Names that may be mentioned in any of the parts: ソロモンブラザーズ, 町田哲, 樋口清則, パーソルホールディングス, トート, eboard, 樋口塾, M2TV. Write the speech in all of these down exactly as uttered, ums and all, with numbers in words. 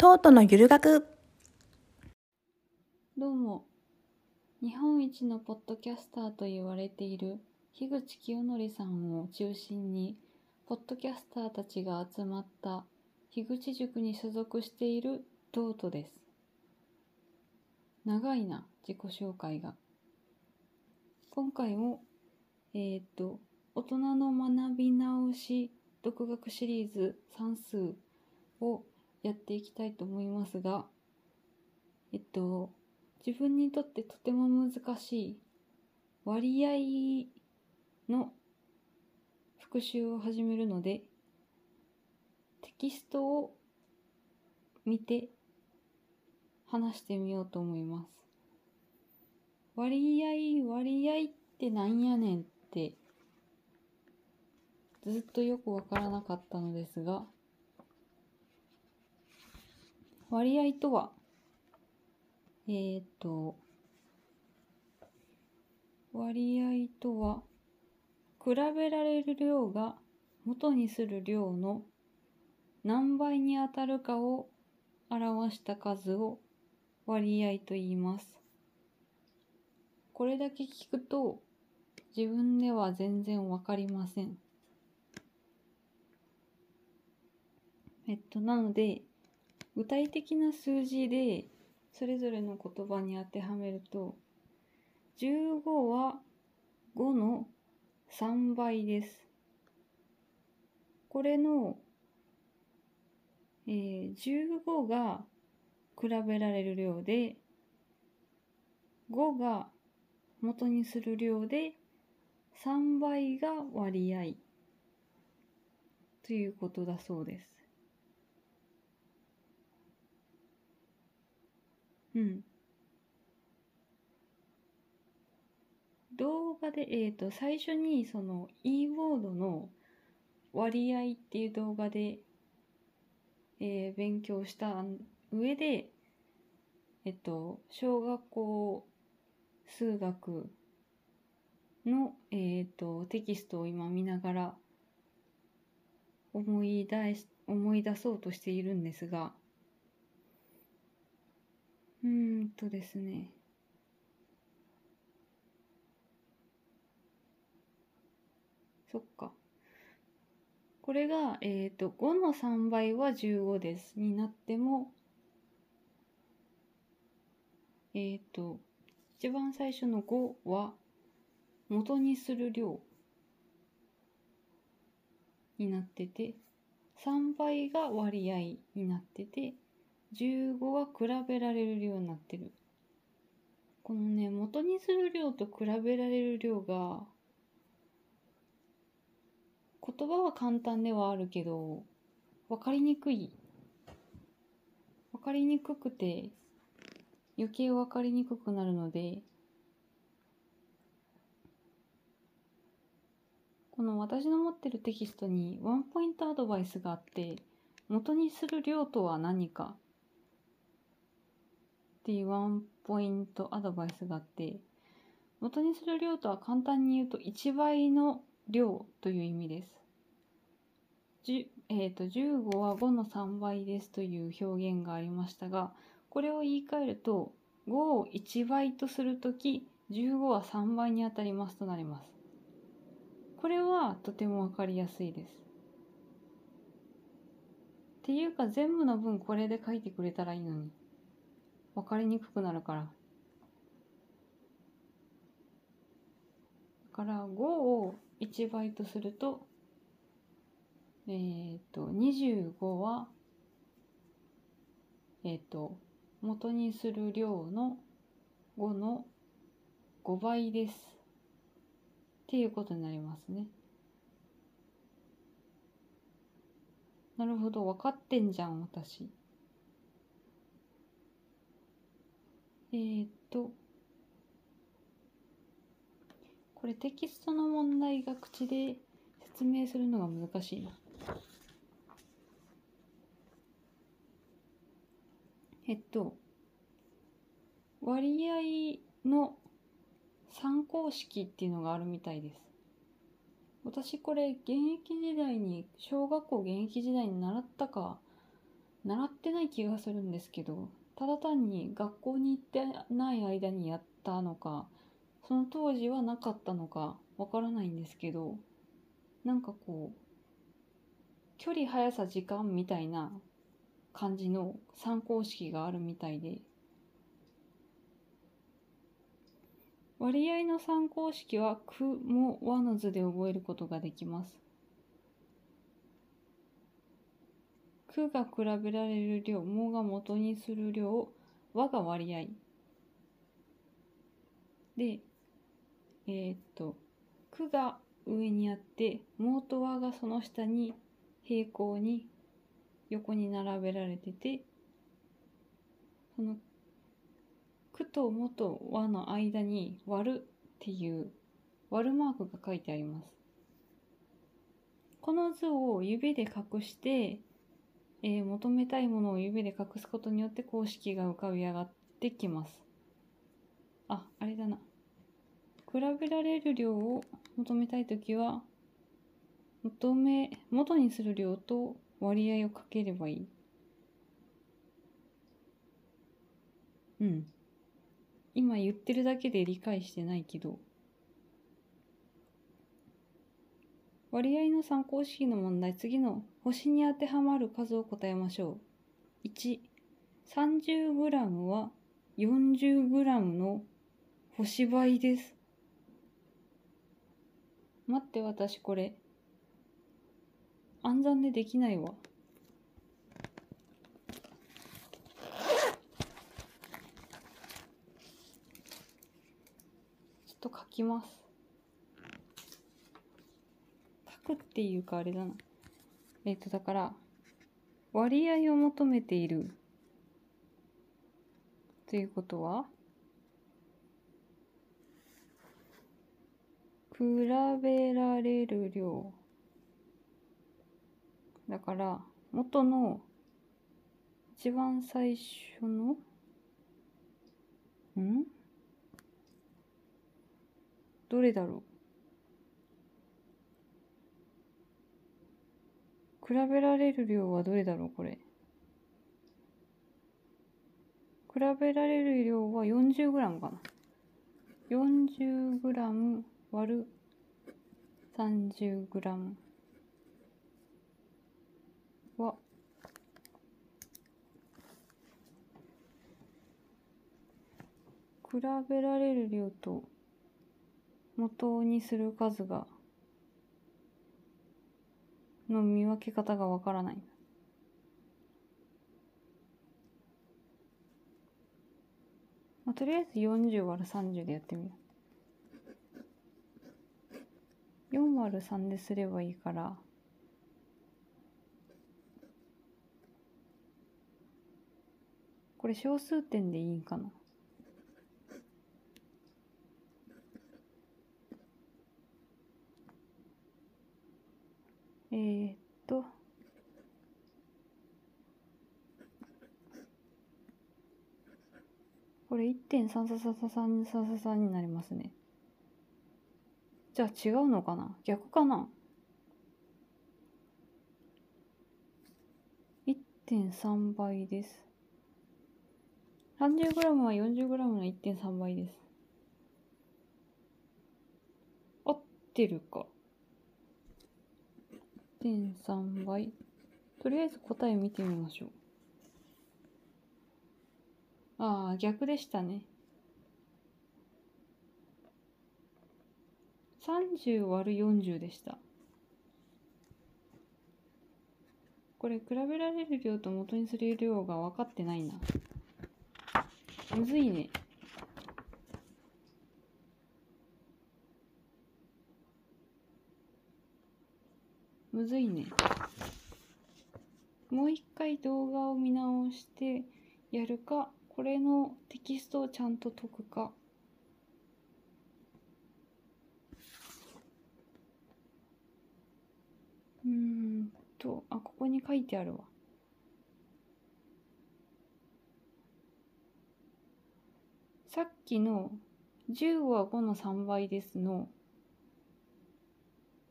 トートのゆる学。どうも、日本一のポッドキャスターと言われている樋口清則さんを中心にポッドキャスターたちが集まった樋口塾に所属しているトートです。長いな、自己紹介が。今回もえっと大人の学び直し独学シリーズ算数をやっていきたいと思いますが、えっと自分にとってとても難しい割合の復習を始めるので、テキストを見て話してみようと思います。割合割合ってなんやねんってずっとよくわからなかったのですが、割合とはえーと割合とは比べられる量が元にする量の何倍に当たるかを表した数を割合と言います。これだけ聞くと自分では全然わかりません。えっとなので具体的な数字でそれぞれの言葉に当てはめると、じゅうごはごのさんばいです。これの、えー、じゅうごが比べられる量で、ごが元にする量で、さんばいが割合ということだそうです。うん、動画で、えーと、最初にその e ボードの割合っていう動画で、えー、勉強した上で、えっと、小学校数学の、えーと、テキストを今見ながら思い出し、思い出そうとしているんですが、うーんとですね。そっか。これが、えっと、ごのさんばいはじゅうごです。になっても、えっと、一番最初のごは元にする量になってて、さんばいが割合になってて、じゅうごは比べられる量になってる。このね、元にする量と比べられる量が、言葉は簡単ではあるけど、わかりにくい。わかりにくくて、余計わかりにくくなるので、この私の持ってるテキストにワンポイントアドバイスがあって、元にする量とは何か、っていうワンポイントアドバイスがあって、元にする量とは簡単に言うといちばいの量という意味です。じゅ、えーと、じゅうごはごのさんばいですという表現がありましたが、これを言い換えるとごをいちばいとするとき、じゅうごはさんばいにあたりますとなります。これはとてもわかりやすいです。っていうか全部の文これで書いてくれたらいいのに。わかりにくくなるから。だからごをいちばいとすると、えーと、にじゅうごは、えーと、元にする量のごのごばいです。っていうことになりますね。なるほど、わかってんじゃん、私。えー、っとこれテキストの問題が口で説明するのが難しいな。えっと割合の参考式っていうのがあるみたいです。私これ現役時代に小学校現役時代に習ったか習ってない気がするんですけど、ただ単に学校に行ってない間にやったのか、その当時はなかったのかわからないんですけど、なんかこう距離、速さ、時間みたいな感じの参考式があるみたいで、割合の参考式はくもわの図で覚えることができます。くが比べられる量、もが元にする量、わが割合で、えー、っとくが上にあって、もとわがその下に平行に横に並べられてて、そのくともとわの間に割るっていう割るマークが書いてあります。この図を指で隠して、えー、求めたいものを指で隠すことによって公式が浮かび上がってきます。あ、あれだな。比べられる量を求めたいときは、求め、元にする量と割合をかければいい。うん。今言ってるだけで理解してないけど、割合の参考式の問題、次の星に当てはまる数を答えましょう。いち、さんじゅうグラム は よんじゅうグラム の星倍です。待って、私これ暗算でできないわ。ちょっと書きます。書くっていうかあれだな。えっとだから割合を求めているということは、比べられる量だから元の一番最初のんどれだろう、比べられる量はどれだろう、これ比べられる量は よんじゅうグラム かな。 よんじゅうグラム 割る さんじゅうグラムは比べられる量と元にする数がの見分け方がわからない。まあ、とりあえず よんじゅうわるさんじゅう でやってみよう。よんわるさん ですればいいから。これ小数点でいいんかな。えー、っとこれ いってんさんさんさんさんさんさん になりますね。じゃあ違うのかな、逆かな。 いってんさん 倍です。さんじゅうグラム は よんじゅうグラム の いってんさん 倍です。合ってるか。いってんさん 倍。とりあえず答え見てみましょう。ああ、逆でしたね。さんじゅうわるよんじゅう でした。これ、比べられる量と元にする量が分かってないな。むずいね。むずいね。もう一回動画を見直してやるか、これのテキストをちゃんと解くか。うーんと、あ、ここに書いてあるわ。さっきのじゅうごはごのさんばいですの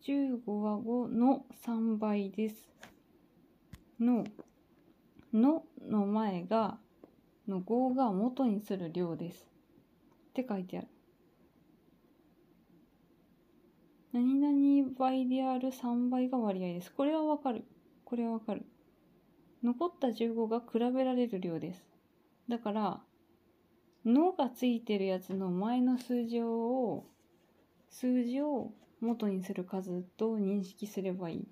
じゅうごはごのさんばいですののの前がの語が元にする量ですって書いてある。何々倍であるさんばいが割合です。これはわかる。これはわかる。残ったじゅうごが比べられる量です。だからのがついてるやつの前の数字を数字を元にする数と認識すればいい。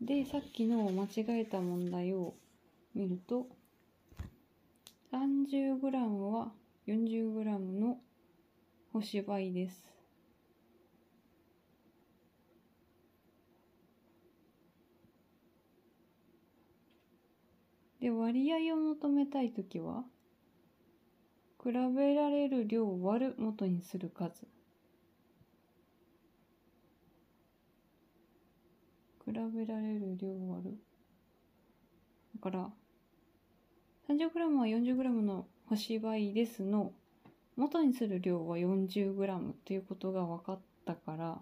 で、さっきの間違えた問題を見ると さんじゅうグラム は よんじゅうグラム の星倍です。で、割合を求めたいときは比べられる量を割る元にする数、比べられる量を割る、だから さんじゅうグラム は よんじゅうグラム の星倍ですの元にする量は よんじゅうグラム ということが分かったから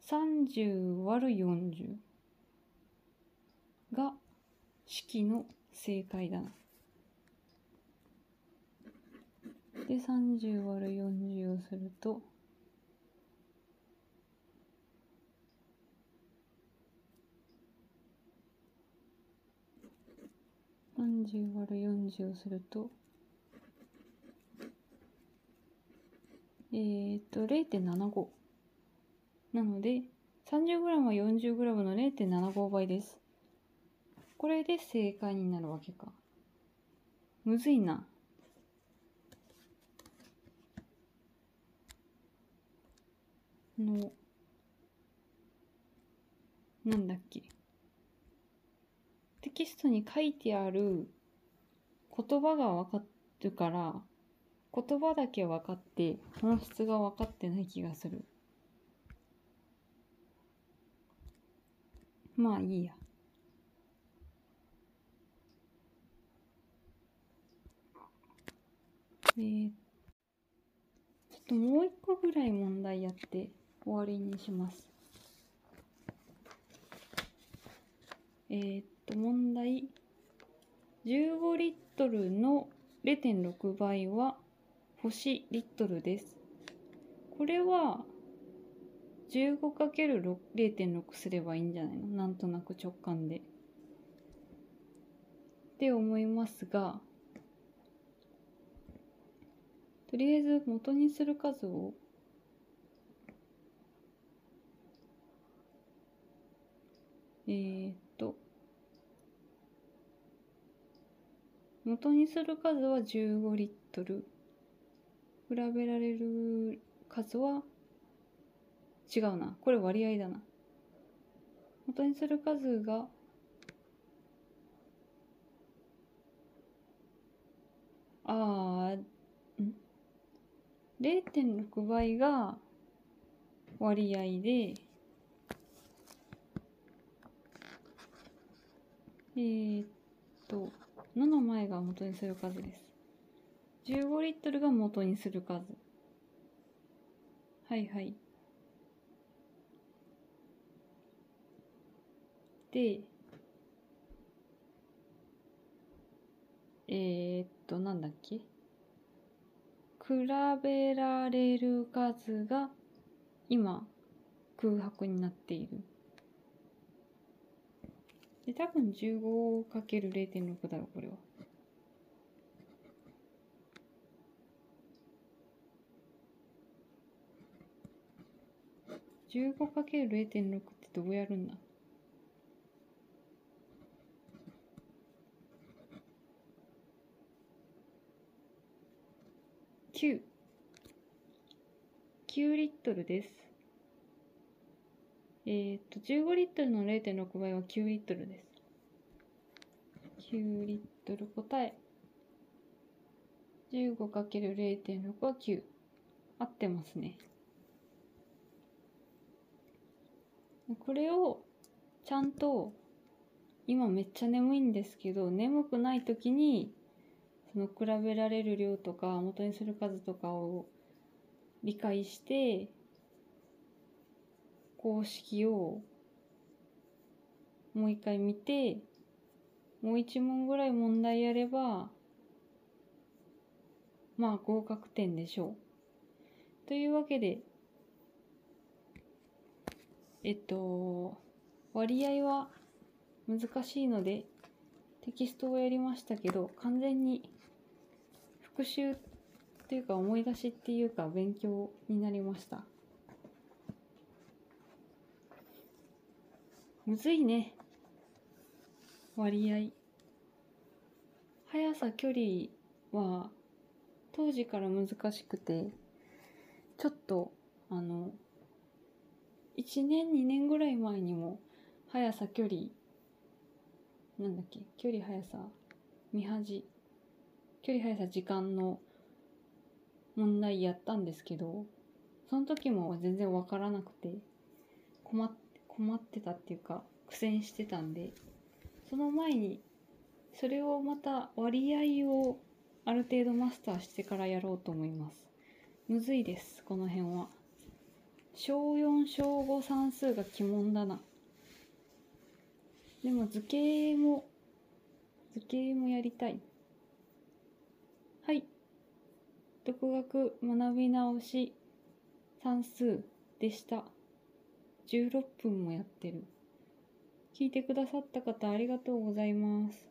さんじゅうわるよんじゅう が式の正解だな。で さんじゅうわるよんじゅう をするとさんじゅうわるよんじゅうをすると、えー、っと れいてんななご なので さんじゅうグラム は よんじゅうグラム の れいてんななご 倍です。これで正解になるわけか。むずいな。のなんだっけ、テキストに書いてある言葉が分かるから言葉だけ分かって本質が分かってない気がする。まあいいや。えー、ちょっともう一個ぐらい問題やって終わりにします。えー、っと問題じゅうごリットルの れいてんろく 倍は星リットルです。これは じゅうごかけるれいてんろく すればいいんじゃないの、なんとなく直感でって思いますが、とりあえず元にする数をえー、っと元にする数はじゅうごリットル、比べられる数は違うな、これ割合だな。元にする数があーん れいてんろく 倍が割合で、えー、っとのの前が元にする数です。じゅうごリットルが元にする数。はいはい。で、えー、っとなんだっけ？比べられる数が今空白になっている。で、多分 じゅうごかけるれいてんろく だろ、これは。じゅうごかけるれいてんろく ってどうやるんだ？きゅう。きゅうリットルです。えー、っとじゅうごリットルの れいてんろく 倍はきゅうリットルです。きゅうリットル答え じゅうごかけるれいてんろく はきゅう、合ってますね。これをちゃんと今めっちゃ眠いんですけど、眠くない時にその比べられる量とか元にする数とかを理解して公式をもう一回見て、もう一問ぐらい問題やれば、まあ合格点でしょう。というわけで、えっと、割合は難しいので、テキストをやりましたけど、完全に復習というか思い出しっていうか勉強になりました。むずいね。割合。速さ、距離は当時から難しくて、ちょっと、あの、いちねん、にねんぐらい前にも、速さ、距離、なんだっけ、距離、速さ、見恥、距離、速さ、時間の問題やったんですけど、その時も全然わからなくて、困って、困ってたっていうか苦戦してたんで、その前にそれをまた割合をある程度マスターしてからやろうと思います。むずいです。この辺は小よん小ご算数が鬼門だな。でも図形も図形もやりたい。はい、独学学び直し算数でした。じゅうろっぷんもやってる。聞いてくださった方ありがとうございます。